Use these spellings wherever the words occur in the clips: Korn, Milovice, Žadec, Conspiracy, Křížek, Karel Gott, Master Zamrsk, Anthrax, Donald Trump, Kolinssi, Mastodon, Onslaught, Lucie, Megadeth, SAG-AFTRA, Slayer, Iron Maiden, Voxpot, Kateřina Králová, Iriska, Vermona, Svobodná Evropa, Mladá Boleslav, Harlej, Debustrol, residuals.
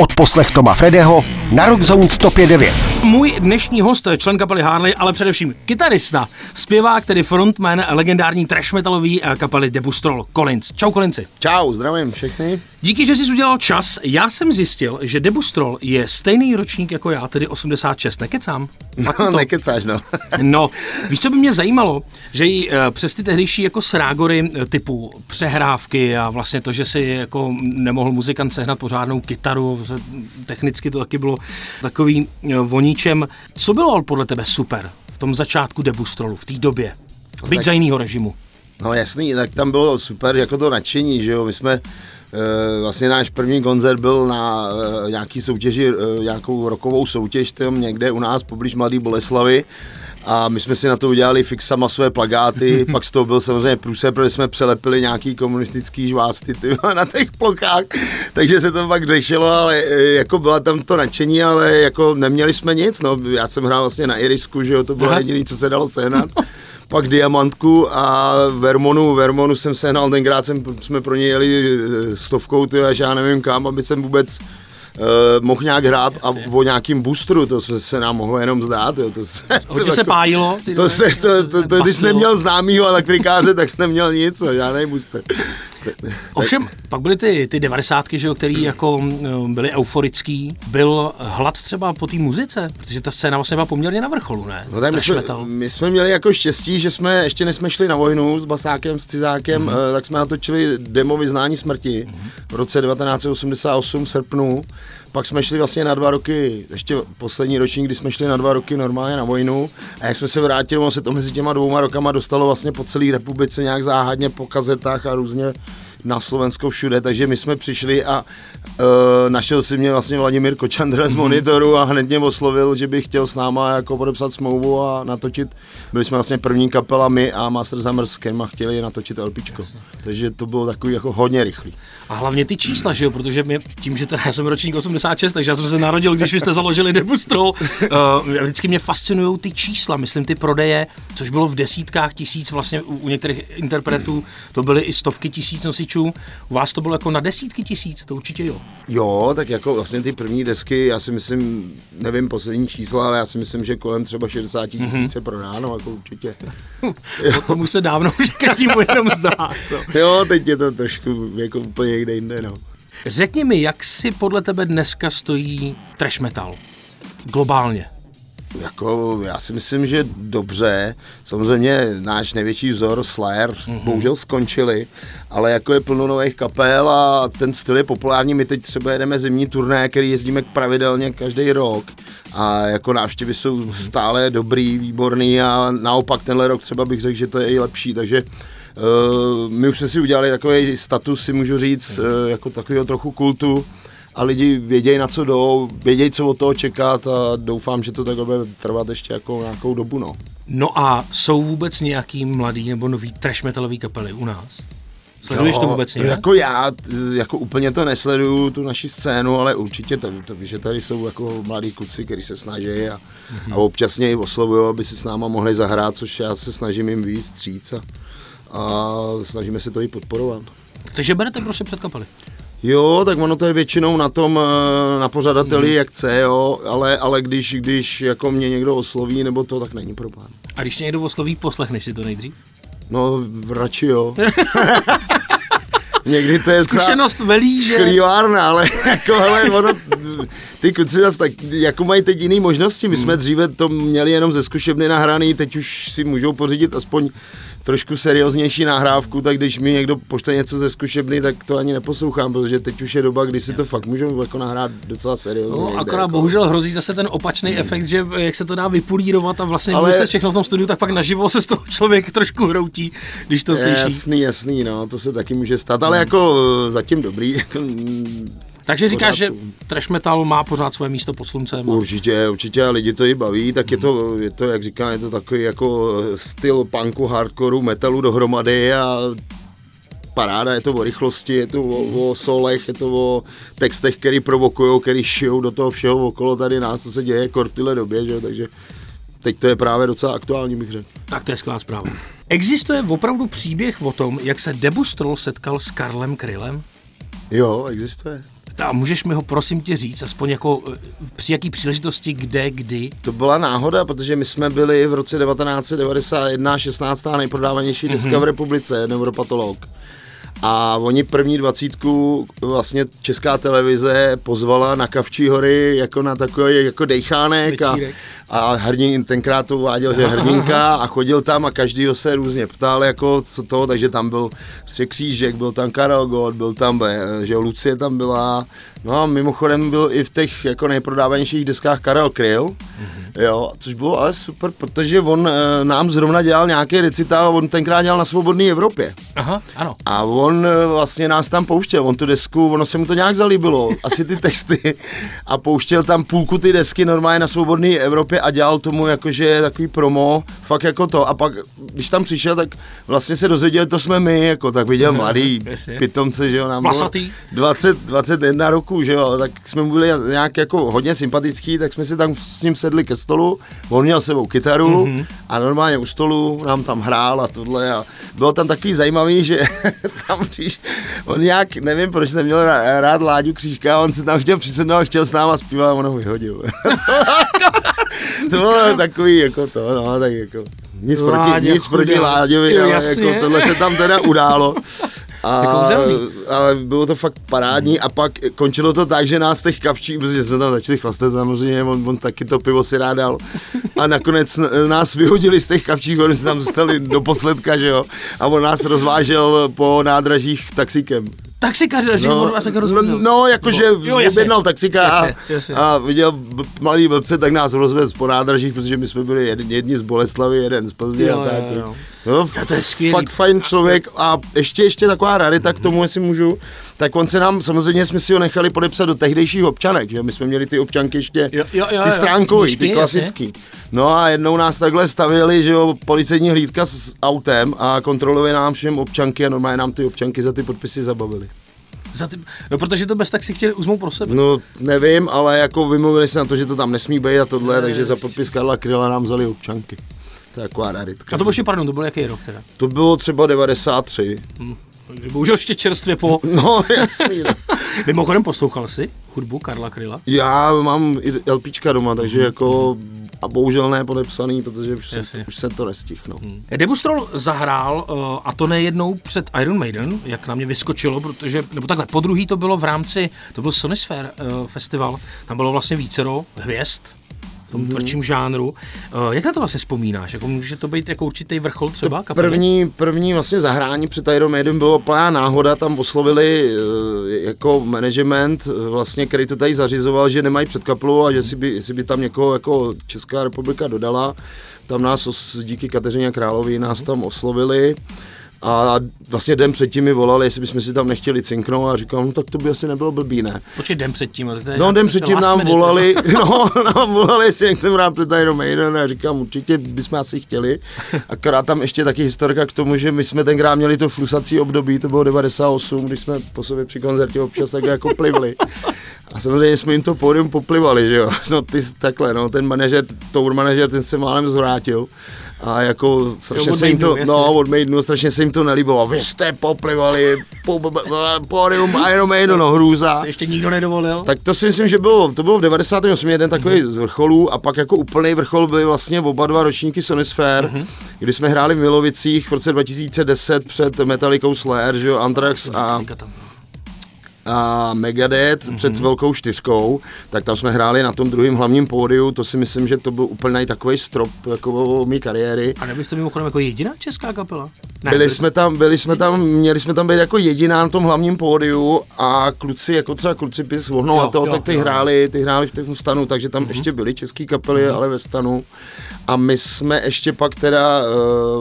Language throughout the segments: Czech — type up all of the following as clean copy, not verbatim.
Odposlech Thoma Frödeho na Rockzone 105,9. Můj dnešní host je člen kapely Harlej, ale především kytarista, zpěvák, tedy frontman legendární trash metalový kapely Debustrol, Kolinssi. Čau, Kolinssi. Čau, zdravím všechny. Díky, že jsi udělal čas. Já jsem zjistil, že Debustrol je stejný ročník jako já, tedy 86. Nekecám? No, nekecáš, no. No, víš, co by mě zajímalo, že i přes ty tehdejší jako srágory typu přehrávky a vlastně to, že si jako nemohl muzikant sehnat pořádnou kytaru, technicky to taky bylo takový voníčem. Co bylo podle tebe super v tom začátku Debustrolu, v té době? Byť za jinýho režimu. No jasný, tak tam bylo super jako to nadšení, že jo, my jsme vlastně náš první koncert byl na nějaký soutěži, nějakou rockovou soutěž tam někde u nás poblíž Mladý Boleslavy a my jsme si na to udělali fixama své plakáty, pak z toho byl samozřejmě průser, protože jsme přelepili nějaký komunistický žvásty na těch plochách, takže se to pak řešilo, ale jako byla tam to nadšení, ale jako neměli jsme nic, no já jsem hrál vlastně na Irisku, že jo, to bylo jediné, co se dalo sehnat. Pak Diamantku a Vermonu jsem sehnal, tenkrát jsme pro něj jeli 100, až já nevím kam, aby jsem vůbec mohl nějak hrát a o nějakým boostru, to se nám mohlo jenom zdát. Jo, to se pájilo? To když jsi neměl známýho elektrikáře, tak jsi neměl nic, žádný booster. Ovšem, pak byly ty 90, že jo, který jako byly euforický. Byl hlad třeba po té muzice, protože ta scéna vlastně byla poměrně na vrcholu, ne? No, my jsme měli jako štěstí, že jsme ještě nejsme šli na vojnu s Basákem, s Cizákem, tak jsme natočili demo Vyznání smrti v roce 1988 v srpnu. Pak jsme šli vlastně na 2 roky, ještě poslední ročník, kdy jsme šli na 2 roky normálně na vojnu a jak jsme se vrátili, ono se to mezi těma 2 rokama dostalo vlastně po celé republice nějak záhadně po kazetách a různě na Slovensku všude, takže my jsme přišli a našel si mě vlastně Vladimír Kočandrl z Monitoru a hned mě oslovil, že bych chtěl s náma jako podepsat smlouvu a natočit. Byli jsme vlastně první kapela my a Master Zamrskem a chtěli natočit LPčko. Jasně. Takže to bylo takový jako hodně rychlý. A hlavně ty čísla, že jo, protože mě, tím, že teda já jsem ročník 86, takže já jsem se narodil, když vy jste založili Debustrol. Vždycky mě fascinují ty čísla, myslím ty prodeje, což bylo v desítkách tisíc, vlastně u některých interpretů to byly i stovky tisíc nosičů. U vás to bylo jako na desítky tisíc, to určitě jo. Jo, tak jako vlastně ty první desky, já si myslím, nevím poslední čísla, ale já si myslím, že kolem třeba 60 tisíc je prodáno, jako určitě. Tomu se dávno už každému jenom zdá. No. Jo, teď je to trošku jako úplně někde jinde, no. Řekni mi, jak si podle tebe dneska stojí trash metal? Globálně. Jako, já si myslím, že dobře, samozřejmě náš největší vzor Slayer bohužel skončili, ale jako je plno nových kapel a ten styl je populární, my teď třeba jedeme zimní turné, který jezdíme pravidelně každý rok a jako návštěvy jsou stále dobrý, výborný a naopak tenhle rok třeba bych řekl, že to je i lepší, takže my už jsme si udělali takový status, si můžu říct, jako takového trochu kultu, a lidi vědějí, na co jdou, vědějí, co od toho čekat a doufám, že to tak bude trvat ještě jako nějakou dobu, no. No a jsou vůbec nějaký mladý nebo nový trash metalový kapely u nás? Sleduješ to vůbec nějak? Jako já, jako úplně to nesleduju, tu naši scénu, ale určitě, že tady jsou jako mladí kluci, kteří se snaží a občas mě oslovují, aby si s náma mohli zahrát, což já se snažím jim víc stříct a snažíme se to i podporovat. Takže berete prostě před kapely? Jo, tak ono to je většinou na tom, na pořadateli, jak chce, jo, ale když jako mě někdo osloví nebo to, tak není problém. A když někdo osloví, poslechneš si to nejdřív? No, radši jo. Někdy to je zkušenost velí, že chlívárna, ale jako hele, ono, ty kluci zase tak, jako mají teď jiný možnosti, my jsme dříve to měli jenom ze zkušebny nahraný, teď už si můžou pořídit aspoň trošku serióznější nahrávku, tak když mi někdo pošle něco ze zkušebny, tak to ani neposlouchám, protože teď už je doba, kdy si to fakt můžou jako nahrát docela seriózně. No, akorát jako bohužel hrozí zase ten opačný efekt, že jak se to dá vypulírovat a vlastně když se všechno v tom studiu, tak pak naživo se z toho člověk trošku hroutí, když to slyší. Jasný, no, to se taky může stát, ale jako zatím dobrý. Takže říkáš, že trash metal má pořád své místo pod sluncem? Určitě a lidi to i baví, tak je to, jak říkám, je to takový jako styl punku, hardcoru, metalu dohromady a paráda, je to o rychlosti, je to o solech, je to o textech, který provokujou, který šijou do toho všeho okolo tady nás, co se děje jako v téhle době, že? Takže teď to je právě docela aktuální, bych řekl. Tak to je skvělá zpráva. Existuje opravdu příběh o tom, jak se Debustrol setkal s Karlem Krylem? Jo, existuje. A můžeš mi ho prosím tě říct, aspoň jako při jaký příležitosti, kde, kdy? To byla náhoda, protože my jsme byli v roce 1991 16. nejprodávanější deska v republice, Neuropatolog. A oni první 20 vlastně Česká televize pozvala na Kavčí hory jako na takový jako dejchánek a Hernín, tenkrát to uváděl, že Hernínka a chodil tam a každýho se různě ptal jako co to, takže tam byl prostě Křížek, byl tam Karel Gott, byl tam, že Lucie tam byla, no a mimochodem byl i v těch jako nejprodávanějších deskách Karel Kryl, jo, což bylo ale super, protože on nám zrovna dělal nějaký recital, on tenkrát dělal na Svobodné Evropě. Aha, ano. A on vlastně nás tam pouštěl, on tu desku, ono se mu to nějak zalíbilo, asi ty texty, a pouštěl tam půlku ty desky normálně na Svobodné Evropě a dělal tomu jakože takový promo, fakt jako to, a pak, když tam přišel, tak vlastně se dozvěděl, to jsme my, jako tak viděl mladý pitomce, že jo, nám bylo 21 roku, že jo, tak jsme byli nějak jako hodně sympatický, tak jsme si tam s ním sedli ke stolu, on měl sebou kytaru a normálně u stolu nám tam hrál a tohle a bylo tam takový zajímavý, že tam příš, on nějak, nevím proč neměl rád Láďu Křížka, on se tam chtěl přisednout a chtěl s náma zpívat a on ho vyhodil. To bylo takový jako to, no tak jako nic proti Láďovi, ale jako tohle se tam teda událo. A, ale bylo to fakt parádní a pak končilo to tak, že nás těch Kavčí, protože jsme tam začali chlastat samozřejmě, on taky to pivo si rád dal a nakonec nás vyhodili z těch Kavčích, oni jsme tam zůstali do posledka, že jo, a on nás rozvážel po nádražích taxíkem. Taxikař, že on vás tak rozvezl. No, jakože objednal taxika a viděl malý blbce, tak nás rozvez po nádražích, protože my jsme byli jedni z Boleslavy, jeden z Plzně a tak. No, to je skvělý. Fakt fajn člověk a ještě taková rarita k tomu, jestli můžu, tak on se nám, samozřejmě jsme si ho nechali podepsat do tehdejších občanek, že my jsme měli ty občanky ještě, ty stránkový, ty klasický. No a jednou nás takhle stavili, že jo, policejní hlídka s autem a kontrolovali nám všem občanky a normálně nám ty občanky za ty podpisy zabavili. No protože to bez tak si chtěli uzmout pro sebe. No nevím, ale jako vymluvili se na to, že to tam nesmí být a tohle, takže za podpis Karla Kryla nám vzali občanky. Taková raritka. A to bylo ještě, pardon, to byl jaký rok teda? To bylo třeba 93. Takže bohužel ještě čerstvě po... No, jasný. Mimochodem poslouchal jsi hudbu Karla Kryla? Já mám i LPčka doma, takže jako... A bohužel ne podepsaný, protože už se to nestihnou. Debustrol zahrál, a to nejednou před Iron Maiden, jak na mě vyskočilo, protože, nebo takhle, podruhý to bylo v rámci, to byl Sonisphere festival, tam bylo vlastně vícero hvězd, v tom tvrdším žánru. Jak na to vlastně vzpomínáš? Jako může to být jako určitý vrchol třeba? První vlastně zahrání před Iron Maiden bylo plná náhoda, tam oslovili jako management, vlastně, který to tady zařizoval, že nemají předkaplu a že jestli by tam někoho jako Česká republika dodala, tam nás díky Kateřině Králové nás tam oslovili. A vlastně den předtím mi volali, jestli bychom si tam nechtěli cinknout a říkal, no tak to by asi nebylo blbý, ne? Počkej, den předtím? No den předtím nám volali, jestli nechcem rád před Iron Maiden a říkám, určitě bychom asi chtěli. Akorát tam ještě taky historka k tomu, že my jsme tenkrát měli to flusací období, to bylo 98, když jsme po sobě při koncertě občas tak jako plivli. A samozřejmě jsme jim to pódium poplivali, že jo? No ty takhle, no ten manažer, tour manažer, ten se málem zvrátil. A jako strašně se jim to, od Maidenu, strašně se jim to nelíbilo. Vy jste poplivali pódium Iron Maidenu, no hrůza. Se ještě nikdo nedovolil. Tak to si myslím, že to bylo v 98 jeden takový z vrcholů a pak jako úplný vrchol byly vlastně oba dva ročníky Sonisphere, kdy jsme hráli v Milovicích v roce 2010 před Metallicou, Slayer, že jo, Anthrax a Megadeth před velkou čtyřkou, tak tam jsme hráli na tom druhém hlavním pódiu, to si myslím, že to byl úplně takovej strop jako mý kariéry. A nebyli jste mimochodem jako jediná česká kapela? Ne, byli jsme tam, měli jsme tam být jako jediná na tom hlavním pódiu a kluci, jako třeba kluci Pis vohnou a toho, tak ty hráli v tom stanu, takže tam ještě byly český kapely, ale ve stanu. A my jsme ještě pak teda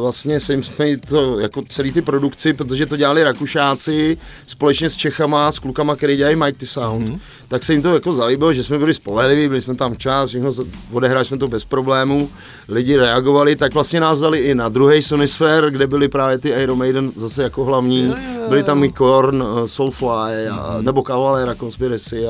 vlastně jsme to jako celý ty produkci, protože to dělali Rakušáci společně s Čechama, s klukama, který dělají Mighty Sound, tak se jim to jako zalíbilo, že jsme byli spolehliví, byli jsme tam čas, všechno odehráli jsme to bez problémů, lidi reagovali, tak vlastně nás dali i na druhý Sonisphere, kde byli právě variety Iron Maiden zase jako hlavní, byli tam i Korn, Soulfly, a, nebo Cavalera, Conspiracy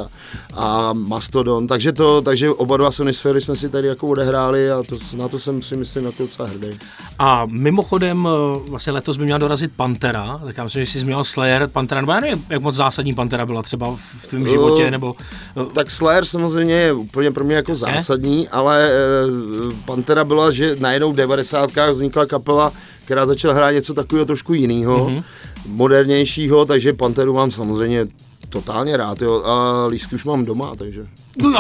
a Mastodon, takže oba dva Sonisféry jsme si tady jako odehráli a to, na to jsem si myslím jako docela hrdý. A mimochodem, vlastně letos by měla dorazit Pantera, tak já myslím, že jsi zmínil Slayer, Pantera, nebo já nevím, jak moc zásadní Pantera byla třeba v tvém životě, nebo... Tak Slayer samozřejmě je úplně pro mě jako zásadní, ale Pantera byla, že najednou v 90kách vznikla kapela, která začala hrát něco takového trošku jinýho, modernějšího, takže Panteru mám samozřejmě totálně rád, jo, a lístky už mám doma, takže... No,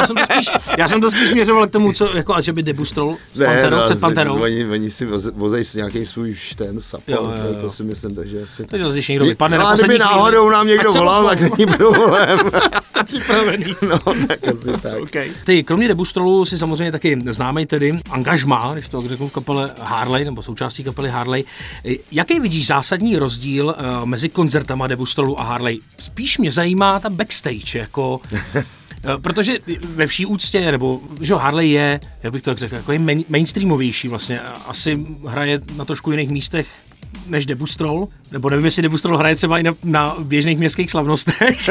já jsem to spíš měřoval k tomu, co, jako, že by Debustrol s Panterou, před Panterou. Oni si vozejí nějaký svůj ten support, to si myslím, takže asi... Takže když někdo vypadne na poslední chvíli. Náhodou nám někdo volal, tak není problém. Jste připravený. No, tak asi tak. Okay. Ty, kromě Debustrolu si samozřejmě taky známej tedy angažmá, když to řeknu, v kapele Harlej, nebo součástí kapely Harlej. Jaký vidíš zásadní rozdíl mezi koncertama Debustrolu a Harlej? Spíš mě zajímá ta backstage, jako... Protože ve vší úctě, nebo že Harlej je, jak bych to tak řekl, jako je mainstreamovější vlastně, asi hraje na trošku jiných místech než Debustrol, nebo nevím, jestli Debustrol hraje třeba i na běžných městských slavnostech.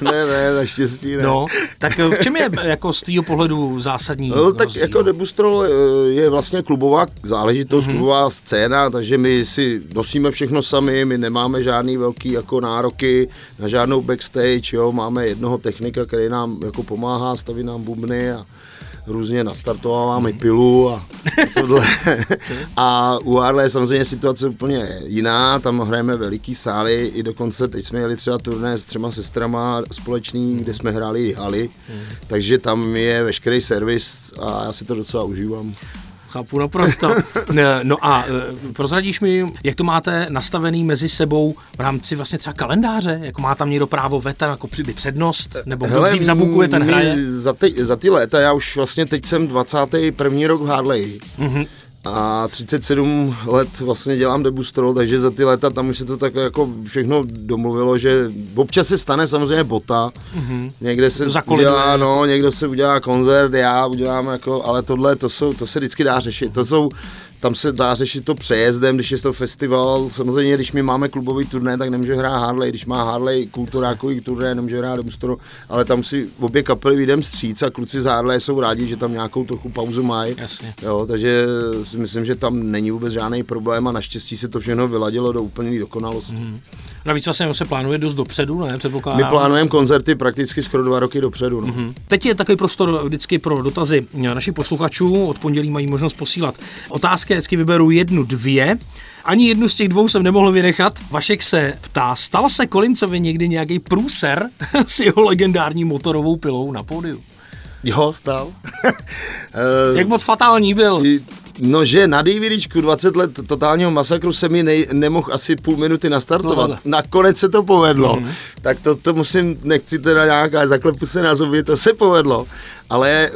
Ne, naštěstí ne. No, tak v čem je jako z tvýho pohledu zásadní rozdíl? Tak jako Debustrol je vlastně klubová záležitost, klubová scéna, takže my si nosíme všechno sami, my nemáme žádný velký jako nároky na žádnou backstage, jo, máme jednoho technika, který nám jako pomáhá, staví nám bubny a různě nastartováváme pilu a tohle. A u Harlej je samozřejmě situace úplně jiná, tam hrajeme veliký sály, i dokonce teď jsme jeli třeba turné s 3 sestrama společný, kde jsme hráli i haly, takže tam je veškerý servis a já si to docela užívám. Chápu naprosto. No a prozradíš mi, jak to máte nastavený mezi sebou v rámci vlastně třeba kalendáře? Jako má tam někdo právo veta, jako přednost? Nebo kdo dřív zabukuje, ten hraje? Za ty léta, já už vlastně teď jsem 21. rok v Harleji. A 37 let vlastně dělám Debustrol, takže za ty léta tam už se to tak jako všechno domluvilo, že občas se stane samozřejmě bota, někde se udělá, někdo se udělá koncert, já udělám jako, ale tohle, to se vždycky dá řešit, tam se dá řešit to přejezdem, když je to festival, samozřejmě když my máme klubový turné, tak nemůže hrát Harlej, když má Harlej kulturákový turné, nemůže hrát Debustrol, ale tam si obě kapely vyjdeme vstříc a kluci z Harlej jsou rádi, že tam nějakou trochu pauzu mají, jo, takže si myslím, že tam není vůbec žádný problém a naštěstí se to všechno vyladilo do úplné dokonalosti. Navíc vlastně se plánuje dost dopředu, ne? My plánujeme koncerty prakticky skoro 2 roky dopředu. No. Teď je takový prostor vždycky pro dotazy našich posluchačů, od pondělí mají možnost posílat otázky, vždycky vyberu 1, 2. Ani jednu z těch 2 jsem nemohl vynechat. Vašek se ptá, stal se Kolinssovi někdy nějaký průser s jeho legendární motorovou pilou na pódiu? Jo, stal. Jak moc fatální byl? No, že na DVDčku 20 let totálního masakru se mi nemohl asi půl minuty nastartovat. Nakonec se to povedlo. Tak to musím, nechci teda nějaká zaklepu se na zuby, to se povedlo. Ale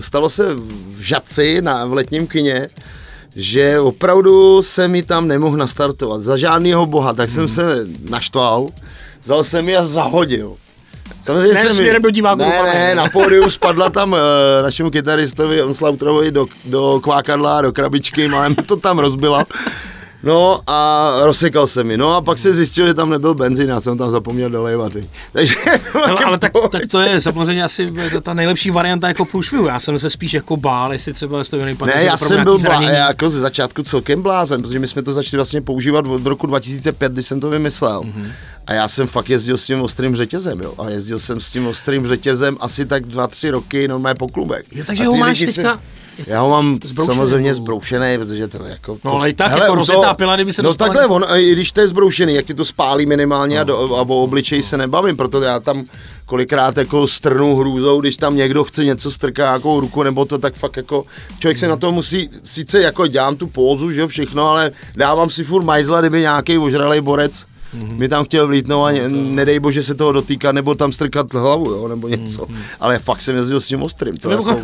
stalo se v Žadci v letním kině, že opravdu se mi tam nemohl nastartovat. Za žádnýho boha, tak jsem se naštval, vzal jsem ji a zahodil. Samozřejmě na pódiu spadla tam našemu kytaristovi Onslaughtovi do kvákadla, do krabičky, mám to tam rozbila. No a rozsekal se mi. No a pak se zjistilo, že tam nebyl benzín, já jsem tam zapomněl dolévat. Takže... ale tak to je samozřejmě asi ta nejlepší varianta jako průšvihu. Já jsem se spíš jako bál, jestli třeba... Ne, já jsem byl jako ze začátku celkem blázen, protože my jsme to začali vlastně používat od roku 2005, když jsem to vymyslel. A já jsem fakt jezdil s tím ostrým řetězem, jo. A jezdil jsem s tím ostrým řetězem asi tak 2-3 roky, normálně po klubech. Jo, takže ho máš teďka... Já ho mám zbroušený, samozřejmě zbroušený, protože to jako... No ale i tak, hele, jako rozjetá pila, kdyby se dostala... No takhle, on, i když to je zbroušený, jak ti to spálí minimálně a o obličeji se nebavím, protože já tam kolikrát jako strnu hrůzou, když tam někdo chce něco strká, jako ruku nebo to, tak fakt jako... Člověk se na to musí, sice jako dělám tu pózu, že jo, všechno, ale dávám si furt majzla, kdyby nějaký ožralej borec mi tam chtěl vlítnout a nedej bože se toho dotýkat, nebo tam strkat hlavu, jo, nebo něco. Ale fakt jsem jezdil s tím ostrým. To jako,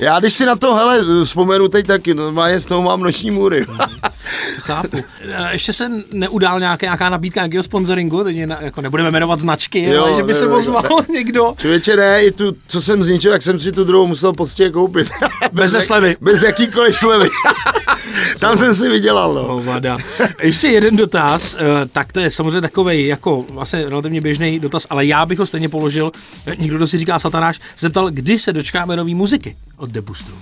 já když si na to, hele, vzpomenu teď taky, normálně z toho mám noční můry. Chápu. Ještě se neudál nějaká nabídka nějakého sponsoringu, teď jako nebudeme jmenovat značky, jo, ale že by se ozval někdo. Člověče, ne, i tu, co jsem zničil, jak jsem si tu druhou musel poctivě koupit. Bez slevy. Bez jakýkoliv slevy. Tam jsem si vydělal. No. Ještě jeden dotaz, tak to je samozřejmě takovej jako vlastně relativně běžný dotaz, ale já bych ho stejně položil. Někdo, kdo si říká satanáš, zeptal, kdy se dočkáme nový muziky od Debustrolu.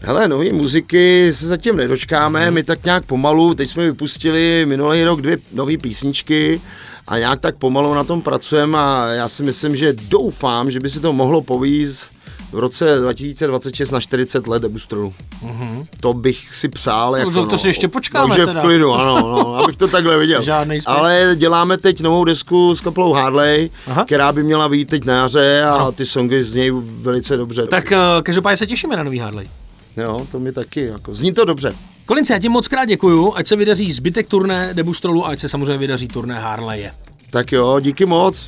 Hele, nové muziky se zatím nedočkáme, my tak nějak pomalu, teď jsme vypustili minulý rok 2 nové písničky a nějak tak pomalu na tom pracujeme a já si myslím, že doufám, že by se to mohlo povíst v roce 2026 na 40 let Debustrolu. Mm-hmm. To bych si přál. Jako, to si ještě počkáme teda. V klidu, ano, abych to takhle viděl. Ale děláme teď novou desku s kapelou Harlej, která by měla vyjít teď na jaře a ty songy z něj velice dobře. Tak každopádně se těšíme na nový Harlej. Jo, to mi taky, jako, zní to dobře. Kolinssi, já ti moc krát děkuju, ať se vydaří zbytek turné Debustrolu a ať se samozřejmě vydaří turné Harleje. Tak jo, díky moc.